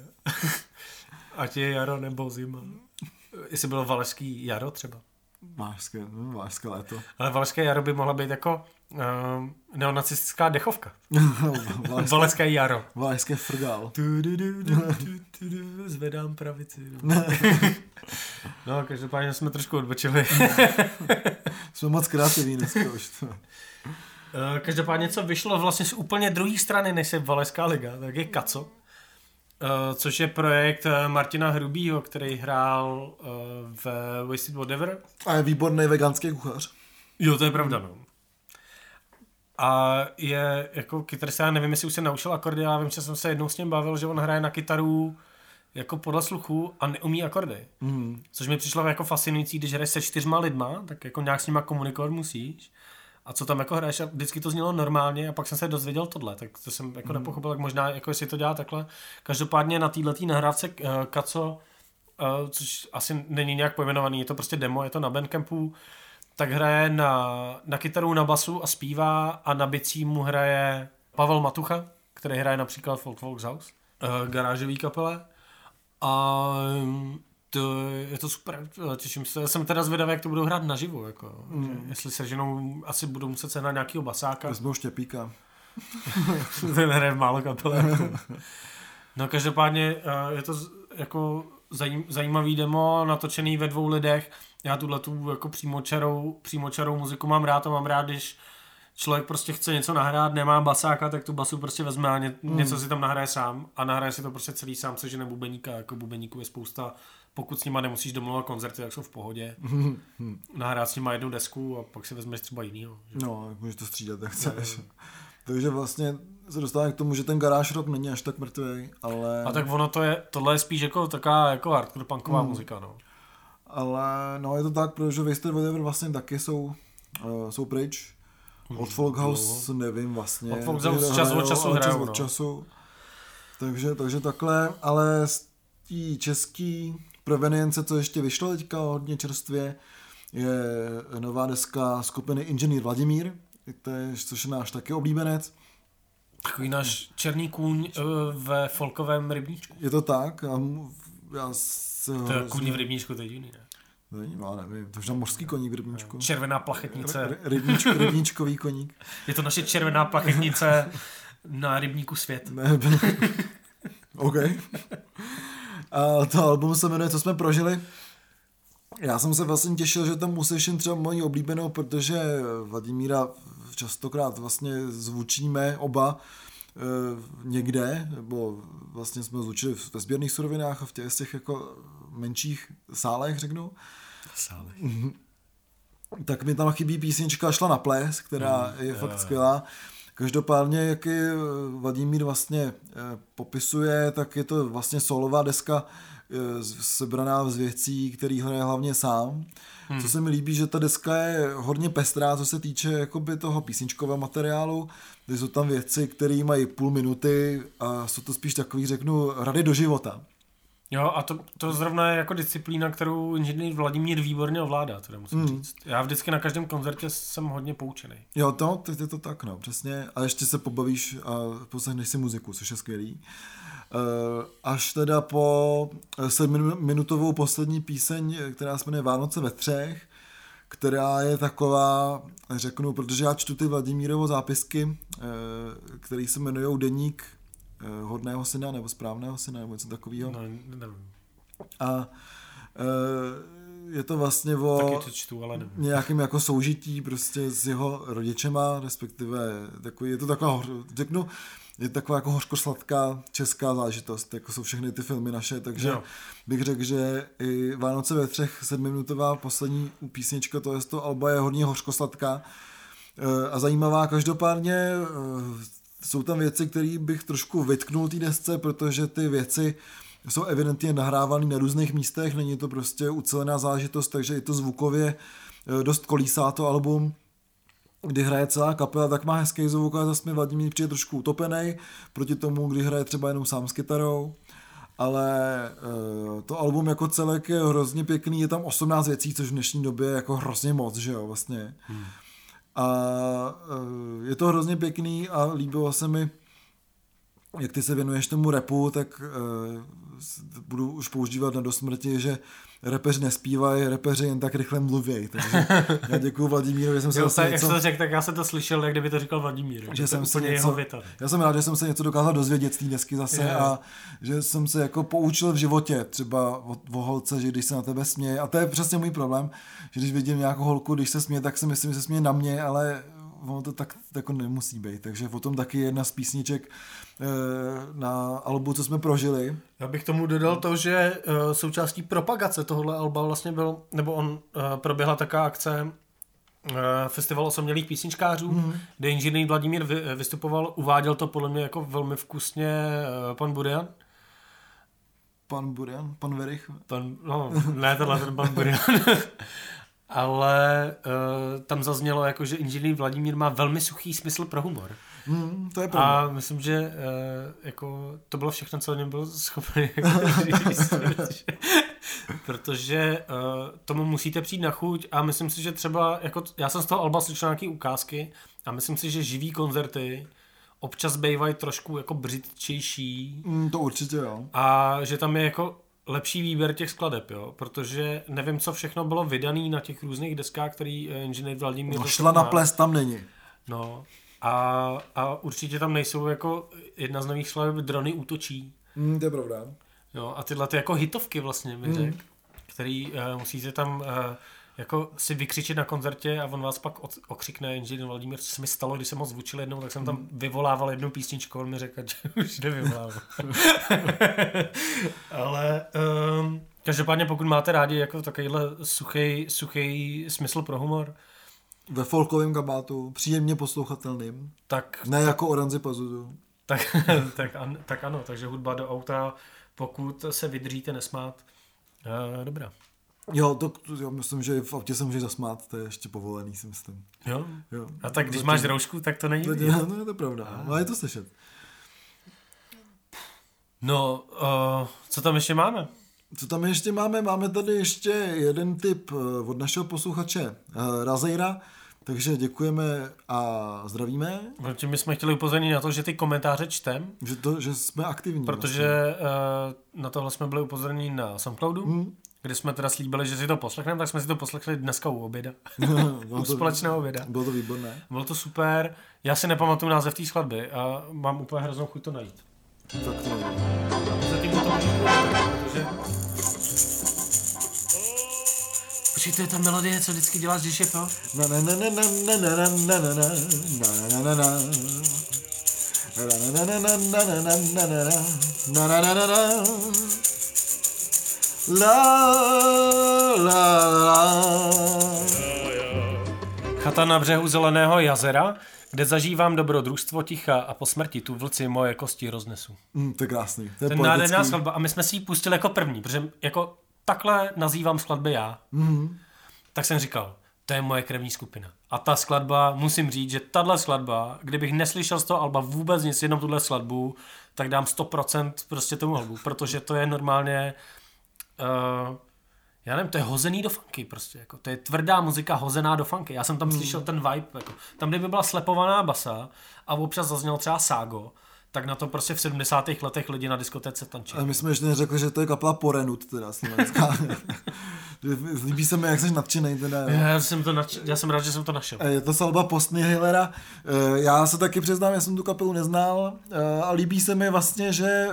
Ať je jaro nebo zima. Jestli bylo valeský jaro třeba. Valašské léto. Ale Valašské jaro by mohla být jako neonacistická dechovka. Valašské jaro. Valašské frgál. Zvedám pravici. No, každopádně jsme trošku odbočili. Jsme moc kreativní dneska už to. Každopádně, co vyšlo vlastně z úplně druhé strany, než je Valeská liga, tak je Kaco. Což je projekt Martina Hrubýho, který hrál ve Wasted Whatever. A je výborný veganský kuchař. Jo, to je pravda, no. A je jako kytarista, já nevím, jestli už se naučil akordy, já vím, že jsem se jednou s ním bavil, že on hraje na kytaru jako podle sluchu a neumí akordy. Což mi přišlo jako fascinující, když hraješ se 4 lidma, tak jako nějak s nima komunikovat musíš. A co tam jako hraješ, a vždycky to znělo normálně a pak jsem se dozvěděl tohle, tak to jsem jako nepochopil, tak možná jako jestli to dělá takhle. Každopádně na této nahrávce Kaco, což asi není nějak pojmenovaný, je to prostě demo, je to na Bandcampu, tak hraje na kytaru, na basu a zpívá a na bicí mu hraje Pavel Matucha, který hraje například Folk Volks House, garážový kapele. A je to super, těším se. Jsem teda zvědavý, jak to budou hrát naživo. Jako. Jestli se ženou, asi budou muset sehnat nějakého basáka. Vezmou Štěpíka. Ten hraje málo kapele. No, každopádně je to jako zajímavý demo, natočený ve 2 lidech. Já tuhletu jako přímočarou muziku mám rád a mám rád, když člověk prostě chce něco nahrát, nemá basáka, tak tu basu prostě vezme a něco si tam nahraje sám a nahraje si to prostě celý sám, což je bubeníka, jako bubeníků je spousta. Pokud s nima nemusíš domluvat koncerty, tak jsou v pohodě. Nahrát s nima jednu desku a pak si vezmeš třeba jinýho. Že? No, můžeš to střídat, jak chceš. Takže vlastně se dostávám k tomu, že ten garáž rock není až tak mrtvý, ale... A tak ono to je, tohle je spíš jako taká jako hardcore punková muzika, no. Ale no, je to tak, protože Wasted Whatever vlastně taky jsou pryč. Od Folk House nevím vlastně. Od Folk House čas od času hrajou, no. Času. Takže takhle, ale z té české provenience, co ještě vyšlo teďka hodně čerstvě, je nová deska skupiny Inženýr Vladimír, což je náš taky oblíbenec. Takový náš černý kůň ve folkovém rybníčku. Je to tak. To je kůň v rybníčku, to je divný, ne? Nevím, to je mořský koník v rybníčku. Červená plachetnice. Rybníčkový koník. Je to naše červená plachetnice na rybníku svět. Ne, OK. A to album se jmenuje Co jsme prožili. Já jsem se vlastně těšil, že tam uslyším třeba moji oblíbenou, protože Vladimíra častokrát vlastně zvučíme oba někde, nebo vlastně jsme zvučili ve Sběrných surovinách a v těch jako menších sálech, řeknu. Sálech. Tak mi tam chybí písnička Šla na ples, která je fakt skvělá. Každopádně, jak Vladimír vlastně popisuje, tak je to vlastně solová deska, sebraná z věcí, který hraje hlavně sám. Co se mi líbí, že ta deska je hodně pestrá, co se týče jakoby toho písničkového materiálu, kde jsou tam věci, které mají půl minuty a jsou to spíš takový, řeknu, rady do života. Jo, a to zrovna je jako disciplína, kterou inženýr Vladimír výborně ovládá, teda musím říct. Já vždycky na každém koncertě jsem hodně poučený. Jo, teď je to tak, no, přesně. A ještě se pobavíš a poslechneš si muziku, což je skvělý. Až teda po 7-minutovou poslední píseň, která se jmenuje Vánoce ve třech, která je taková, řeknu, protože já čtu ty Vladimírovo zápisky, které se jmenujou Deník hodného syna nebo správného syna nebo něco takového. Nevím. A je to vlastně o nějakým jako soužití prostě s jeho rodičema, respektive takový, je to taková, řeknu, je taková jako hořkosladká česká zážitost, jako jsou všechny ty filmy naše, takže no. Bych řekl, že i Vánoce ve třech, 7-minutová poslední písnička, to je to alba, je hodně hořkosladká a zajímavá. Každopádně jsou tam věci, které bych trošku vytknul té desce, protože ty věci jsou evidentně nahrávané na různých místech, není to prostě ucelená zážitost, takže i to zvukově dost kolísá to album. Kdy hraje celá kapela, tak má hezký zvuk, a zase mi Vladimír přijde trošku utopenej proti tomu, kdy hraje třeba jenom sám s kytarou, ale to album jako celek je hrozně pěkný, je tam 18 věcí, což v dnešní době je jako hrozně moc, že jo, vlastně. A je to hrozně pěkný a líbilo se mi, jak ty se věnuješ tomu rapu, tak budu už používat na dosmrti, že repeři nespívají, repeři jen tak rychle mluvějí. Takže já děkuju Vladimírovi, jsem se vlastně něco... Jak to řekl, tak já jsem to slyšel, jak kdyby to říkal Vladimír. Že jsem se něco... Já jsem rád, že jsem se něco dokázal dozvědět z té desky zase a že jsem se jako poučil v životě, třeba o holce, že když se na tebe směje, a to je přesně můj problém, že když vidím nějakou holku, když se směje, tak si myslím, že se směje na mě, ale ono to tak jako nemusí být, takže potom taky jedna z písniček na albu, co jsme prožili. Já bych tomu dodal to, že součástí propagace tohohle alba vlastně byl, nebo proběhla taková akce Festival osamělých písničkářů, kde inženýr Vladimír vystupoval, uváděl to podle mě jako velmi vkusně pan Burian. Pan Burian? Pan Verich? Ten pan Burian. Ale tam zaznělo, jako, že inženýr Vladimír má velmi suchý smysl pro humor. To je pravda. A myslím, že jako, to bylo všechno, co nebyl schopný říct. Protože tomu musíte přijít na chuť a myslím si, že třeba, jako, já jsem z toho alba slyšel nějaké ukázky a myslím si, že živý koncerty občas bývají trošku jako břitčejší. To určitě jo. A že tam je jako lepší výběr těch skladeb, jo, protože nevím, co všechno bylo vydané na těch různých deskách, který inženýr Vladimír... No, Šla na ples tam není. No, a určitě tam nejsou jako jedna z nových skladeb Drony útočí. To je pravda. Jo, a tyhle ty jako hitovky vlastně, bych řekl, který musíte tam jako si vykřičit na koncertě a on vás pak okřikne, inženýr Vladimír, co se mi stalo, když jsem ho zvučil jednou, tak jsem tam vyvolával jednu písničku, on mi řekl, že už nevyvolával. Ale každopádně pokud máte rádi jako takovýhle suchý smysl pro humor. Ve folkovém kabátu, příjemně poslouchatelným, tak, ne jako Oranssi Pazuzu. Tak ano, takže hudba do auta, pokud se vydržíte nesmát, dobrá. Jo, já myslím, že v autě se může zasmát, to je ještě povolený, si myslím. Jo? A tak když máš roušku, tak to není. No, je to pravda, ale je to slyšet. No, co tam ještě máme? Máme tady ještě jeden tip od našeho posluchače Razejra, takže děkujeme a zdravíme. Protože my jsme chtěli upozornit na to, že ty komentáře čtem. Že jsme aktivní. Protože vlastně na tohle jsme byli upozorněni na Soundcloudu. Když jsme teda slíbili, že si to poslechneme, tak jsme si to poslechli dneska u oběda. U společného oběda. Bylo to výborné. Bylo to super. Já si nepamatuju název té skladby a mám úplně hroznou chuť to najít. Tak to zatím to můžu protože... Počkej, to je ta melodie, co vždycky děláš, když je to? Chata na břehu Zeleného jazera, Kde zažívám dobrodružstvo ticha a po smrti tu vlci moje kosti roznesu. To je krásný. To je nádherná skladba a my jsme si ji pustili jako první, protože jako takhle nazývám skladby já. Mm-hmm. Tak jsem říkal, to je moje krevní skupina. A ta skladba, musím říct, že tahle skladba, kdybych neslyšel z toho alba vůbec nic, jenom tuhle skladbu, tak dám 100% prostě tomu albu, protože to je normálně... já nevím, to je hozený do funky prostě, jako, to je tvrdá muzika hozená do funky, já jsem tam slyšel ten vibe, jako, tam kdyby byla slepovaná basa a občas zazněl třeba Ságo, tak na to prostě v 70. letech lidi na diskotéce tančili. A my jsme ještě neřekli, že to je kapela Porenut teda slovenská. Líbí se mi, jak jsi nadčenej teda. Já jsem rád, že jsem to našel. Je to salba Postny Hillera. Já se taky přiznám, já jsem tu kapelu neznal a líbí se mi vlastně, že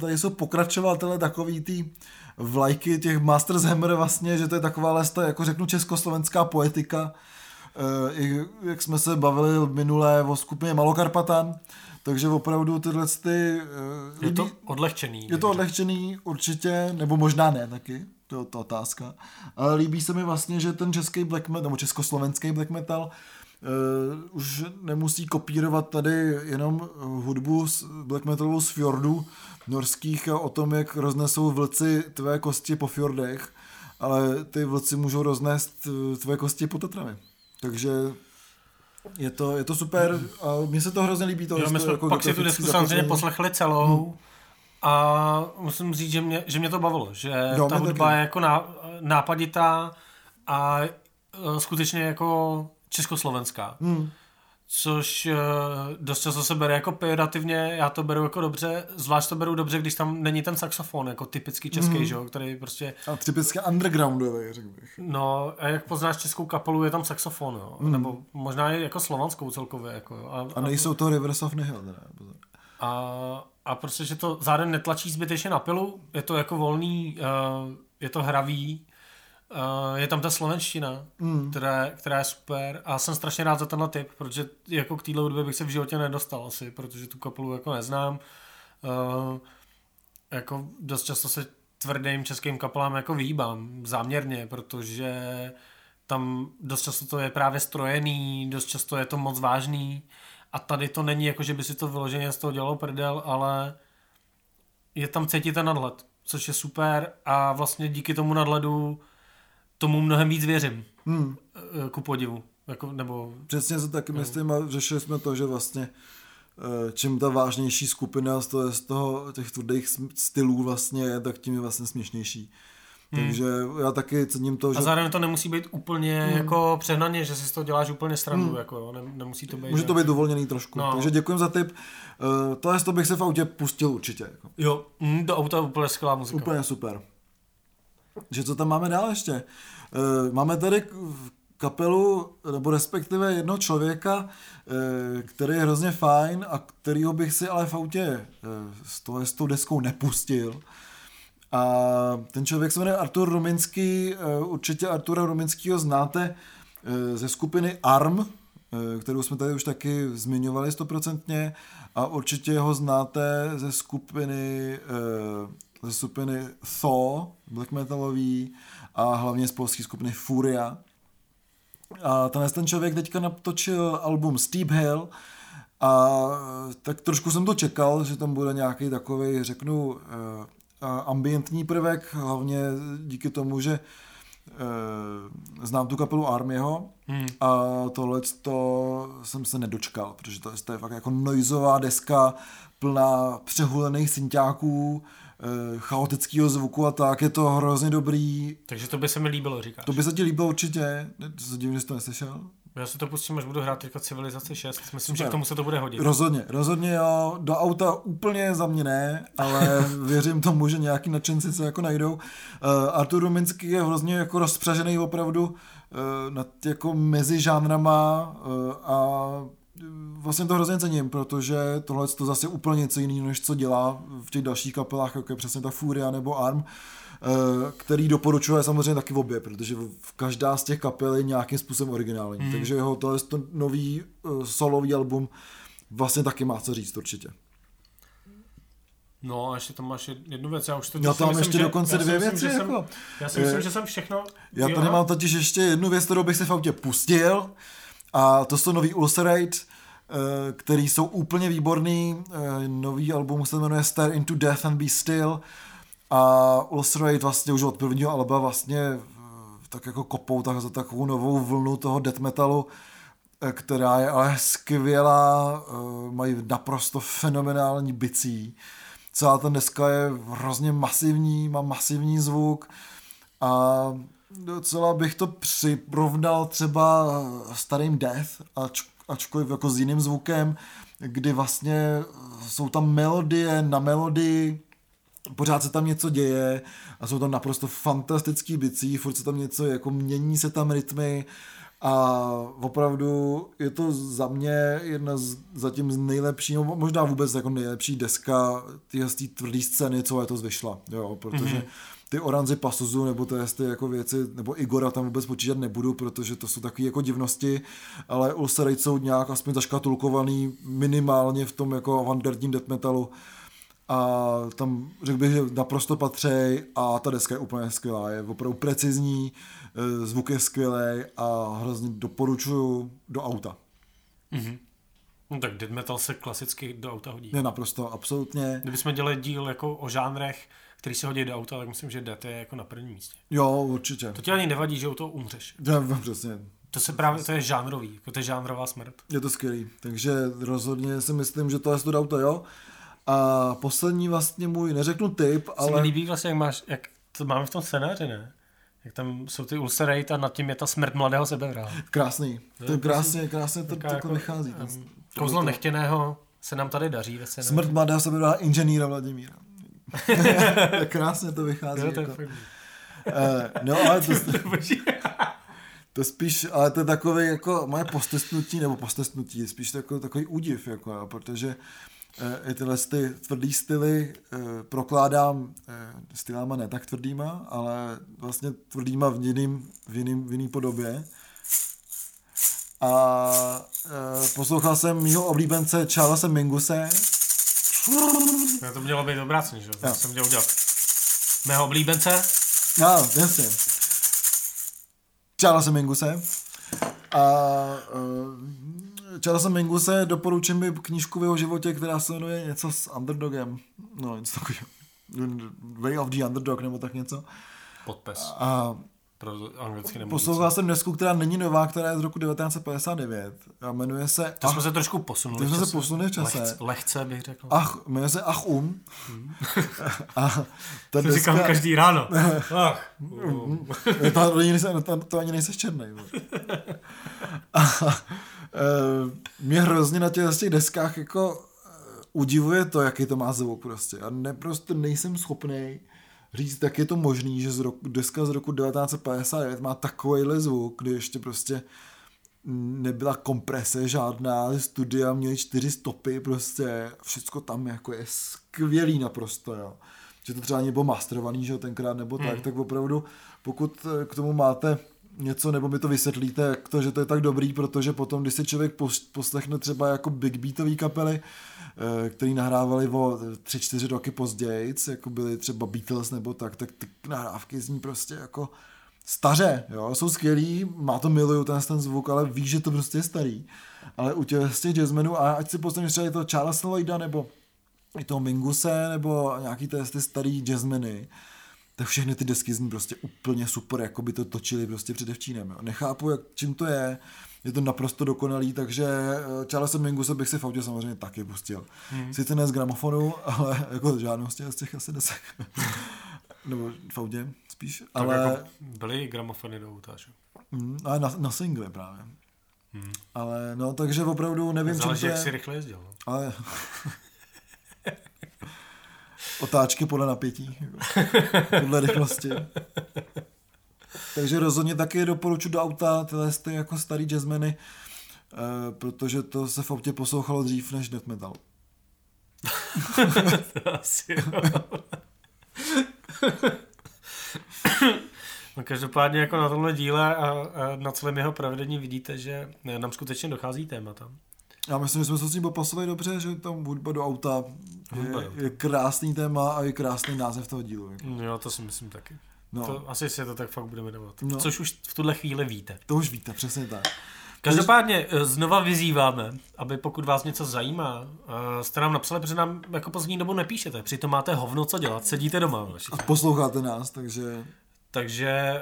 tady jsou pokračovatele takový ty vlajky těch Masters Hammer vlastně, že to je taková lesta, jako řeknu, československá poetika. Jak jsme se bavili minule o skupině Malokarpatan, takže opravdu tyhle ty... je to odlehčený. Je to odlehčený určitě, nebo možná ne taky, to je ta otázka. Ale líbí se mi vlastně, že ten český black metal, nebo československý black metal už nemusí kopírovat tady jenom hudbu black metalovou z fjordů norských a o tom, jak roznesou vlci tvé kosti po fjordech, ale ty vlci můžou roznést tvé kosti po Tatrami. Takže... Je to super a mně se to hrozně líbí. To, jo, my jsme jako pak si tu desku samozřejmě poslechli celou a musím říct, že mě to bavilo, že jo, ta hudba taky je jako nápaditá a skutečně jako československá, což dost často se bere jako pejorativně, já to beru jako dobře, zvlášť to beru dobře, když tam není ten saxofon, jako typicky český, že, který prostě... A typicky undergroundový, řekl bych. No, a jak poznáš českou kapelu, je tam saxofon, jo? Nebo možná i jako slovanskou celkově. Jako, a nejsou to Rivers of Nihil. A prostě, že to zároveň netlačí zbytečně na pilu, je to jako volný, je to hravý, je tam ta slovenština, která je super a jsem strašně rád za tenhle tip, protože jako k téhle hudbě bych se v životě nedostal asi, protože tu kapelu jako neznám. Jako dost často se tvrdým českým kapelám jako vyhýbám záměrně, protože tam dost často to je právě strojený, dost často je to moc vážný a tady to není jako, že by si to vyloženě z toho dělalo prdel, ale je tam cítit ten nadhled, což je super a vlastně díky tomu nadhledu tomu mnohem víc věřím. Ku podivu. Jako, nebo, přesně se taky myslím a řešili jsme to, že vlastně čím ta vážnější skupina z toho těch tvrdých stylů vlastně je, tak tím je vlastně směšnější. Takže já taky cením to, že... A zároveň to nemusí být úplně jako přehnaně, že si to děláš úplně srandu, jako, nemusí to být... Může to být dovolněný trošku, takže děkujem za tip. To bych se v autě pustil určitě. Jako. Jo, do auta úplně skvělá muzika. Úplně super. Že co tam máme dál ještě? Máme tady kapelu, nebo respektive jednoho člověka, který je hrozně fajn a kterýho bych si ale v autě s tou deskou nepustil. A ten člověk se jmenuje Artur Ruminský, určitě Artura Ruminskýho znáte ze skupiny Arm, kterou jsme tady už taky zmiňovali 100%, a určitě ho znáte ze skupiny Thaw, black metalový, a hlavně z polské skupiny Furia. A ten člověk teďka natočil album Steep Hill a tak trošku jsem to čekal, že tam bude nějaký takovej, řeknu, ambientní prvek, hlavně díky tomu, že znám tu kapelu Armyho a tohleto jsem se nedočkal, protože to je fakt jako noizová deska plná přehulených synťáků, chaotického zvuku a tak, je to hrozně dobrý. Takže to by se mi líbilo, říkáš. To by se ti líbilo určitě, zadím, že jsi to neslyšel. Já se to pustím, až budu hrát teďka Civilizace 6, myslím, super, že k tomu se to bude hodit. Rozhodně jo, do auta úplně za mě ne, ale věřím tomu, že nějaký nadšenci se jako najdou. Artur Ruminský je hrozně jako rozpřažený opravdu nad jako mezi žánrama a vlastně to hrozně cením, protože tohle to zase úplně něco jiného, než co dělá v těch dalších kapelách, jako je přesně ta Furia nebo Arm, který doporučuje samozřejmě taky obě, protože každá z těch kapel je nějakým způsobem originální. Takže jeho tohle to nový solový album vlastně taky má co říct určitě. No a ještě tam máš jednu věc, já už to... Já tam myslím, ještě dokonce dvě věci, jako. Já si myslím, že jsem všechno... Já tady mám totiž ještě jednu věc, kterou bych se v autě pustil. A to jsou nový Ulcerate, který jsou úplně výborný. Nový album se jmenuje Stare into Death and Be Still a Ulcerate vlastně už od prvního alba vlastně tak jako kopou tak za takovou novou vlnu toho death metalu, která je ale skvělá, mají naprosto fenomenální bicí. Celá ta deska je hrozně masivní, má masivní zvuk a docela bych to přirovnal třeba starým Death, ačkoliv jako s jiným zvukem, kdy vlastně jsou tam melodie na melodii, pořád se tam něco děje a jsou tam naprosto fantastický bicí, furt se tam něco jako mění se tam rytmy a opravdu je to za mě jedna z zatím z nejlepších, možná vůbec jako nejlepší deska z té tvrdé scény, co letos vyšla, jo, protože ty Oranssi Pazuzu nebo ty jako věci, nebo Igora tam vůbec počítat nebudu, protože to jsou takové jako divnosti, ale Ulcerate jsou nějak aspoň zaškatulkovaný minimálně v tom jako avantgardním death metalu a tam řekl bych, že naprosto patřej a ta deska je úplně skvělá, je opravdu precizní, zvuk je skvělej a hrozně doporučuju do auta. Mhm. No tak death metal se klasicky do auta hodí. Ne, naprosto, absolutně. Kdybychom dělali díl jako o žánrech, který se hodí do auta, tak myslím, že Death je jako na prvním místě. Jo, určitě. To ti ani nevadí, že u toho umřeš. Ne, přesně. To se právě, to je žánrový, jako to je žánrová smrt. Je to skvělý, takže rozhodně si myslím, že to je do auta, jo. A poslední vlastně můj, neřeknu tip, ale... Se mi líbí vlastně, jak máš, jak to máme v tom scénáři, ne? Jak tam jsou ty Ulcerate a nad tím je ta smrt mladého sebevraha. Krásný, to je krásně to jako vychází. Kouzlo nechtěného se nám tady daří. Smrt mladého sebevraha inženýra Vladimíra. Krásně to vychází. No, to je jako. No ale to spíš, ale to je takový jako moje postesnutí, nebo postesnutí, spíš takový údiv, jako, protože i tyhle ty tvrdý styly prokládám stylama ne tak tvrdýma, ale vlastně tvrdýma v jiný podobě. A poslouchal jsem mýho oblíbence Charlesa Minguse. No, to mělo být obrácně, že? To jsem měl udělat. Mého oblíbence? No, jasně. Charlesa Minguse. A Charlesa Minguse, doporučím mi knížku v jeho životě, která se jmenuje něco s underdogem. No, něco takového. Way of the Underdog, nebo tak něco. Podpes. A poslouchal jsem desku, která není nová, která je z roku 1959 a jmenuje se... To jsme se trošku posunuli. To jsme se posunuli v čase. Lehce bych řekl. Jmenuje se Achum. To deska... říkám každý ráno. To ani nejseš černej. Mě hrozně na těch deskách jako udivuje to, jaký to má zvuk prostě. A prostě nejsem schopnej říct, tak je to možný, že deska z roku 1959 má takovejhle zvuk, kdy ještě prostě nebyla komprese žádná, studia měly 4 stopy prostě, všecko tam jako je skvělý naprosto, jo. Že to třeba nebylo masterovaný, že tenkrát, nebo tak opravdu, pokud k tomu máte něco, nebo mi to vysvětlíte, jak to, že to je tak dobrý, protože potom, když se člověk poslechne třeba jako big beatový kapely, který nahrávali o 3-4 roky později, jako byly třeba Beatles nebo tak ty nahrávky zní prostě jako staře, jo, jsou skvělý, má to miluju ten zvuk, ale víš, že to prostě je starý, ale u těch jazzmenů, a ať si poslechne třeba je to Charlesa Lloyda, nebo i toho Minguse, nebo nějaký ty starý jazzmeny, tak všechny ty desky zní prostě úplně super, jako by to točili prostě předevčínem. Jo. Nechápu, čím to je. Je to naprosto dokonalý, takže Charlesa Minguse bych si v autě samozřejmě taky pustil. Sice ne z gramofonu, ale jako žádnou z těch asi desek. Nebo v autě spíš. Ale... Jako byly gramofony do auta, že? Ale na single právě. Ale no, takže opravdu nevím, co to je. Záleží, jak si rychle jezdil. No? Ale... Otáčky podle napětí, podle rychlosti. Takže rozhodně taky doporučuji do auta tyhle jako starý jazzmeny, protože to se v autě poslouchalo dřív než death metal. To asi no, každopádně jako na tomhle díle a na celém jeho provedení vidíte, že nám skutečně dochází témata. Já myslím, že jsme se s ním popasovali dobře, že tam hudba do auta je krásný téma a je krásný název toho dílu. Jako. Jo, to si myslím taky. No. To, asi se to tak fakt budeme dávat. No. Což už v tuhle chvíli víte. To už víte, přesně tak. Každopádně znova vyzýváme, aby pokud vás něco zajímá, jste nám napsali, protože nám jako pozdní dobu nepíšete. Přitom máte hovno co dělat, sedíte doma. A posloucháte nás, takže... Takže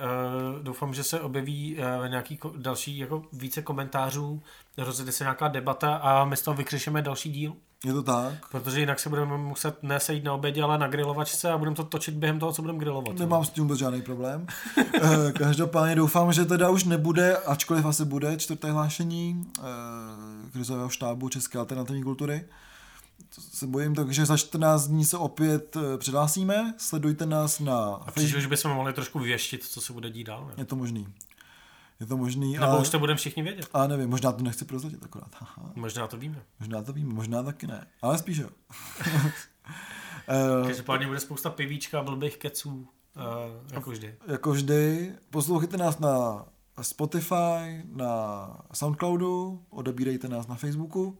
doufám, že se objeví nějaký další, jako více komentářů, rozjede se nějaká debata a my z toho vykřešeme další díl. Je to tak. Protože jinak se budeme muset nesejít na obědě, ale na grilovačce a budeme to točit během toho, co budeme grilovat. Nemám s tím žádný problém. Každopádně doufám, že teda už nebude, ačkoliv asi bude, čtvrté hlášení krizového štábu České alternativní kultury. Se bojím, takže za 14 dní se opět přihlásíme, sledujte nás na... A příště už bychom mohli trošku věštit, co se bude dít dál. Ne? Je to možný. Je to možný. Nebo už to budeme všichni vědět. A nevím, možná to nechci prozradit akorát. Aha. Možná to víme, možná taky ne. Ale spíš jo. Každopádně bude spousta pivíčka a blbých keců, jako vždy. Jako vždy. Poslouchejte nás na Spotify, na Soundcloudu, odebírejte nás na Facebooku.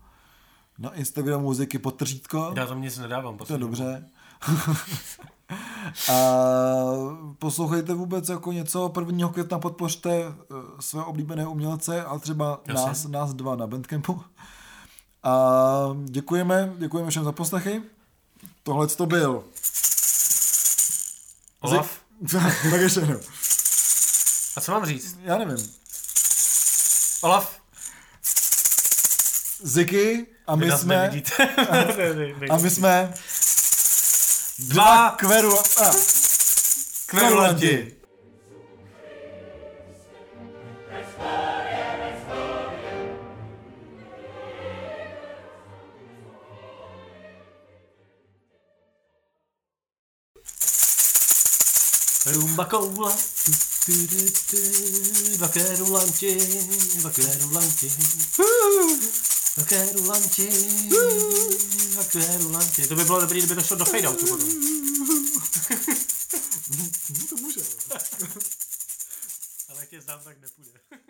Na Instagramu muziky podtržítko. Já tam nic nedávám. To je dobře. A poslouchejte vůbec jako něco. 1. května podpořte své oblíbené umělce a třeba nás dva na Bandcampu. A děkujeme všem za poslechy. Tohle to byl Olaf. Tak ještě jednou. A co mám říct? Já nevím. Olaf. Ziky. A my jsme dva kverulanti. Rumba koula, dva kverulanti. Vakerulanti. To by bylo dobrý, kdyby to šlo do fade-outu potom. To může. Ale jak je znám, tak nepůjde.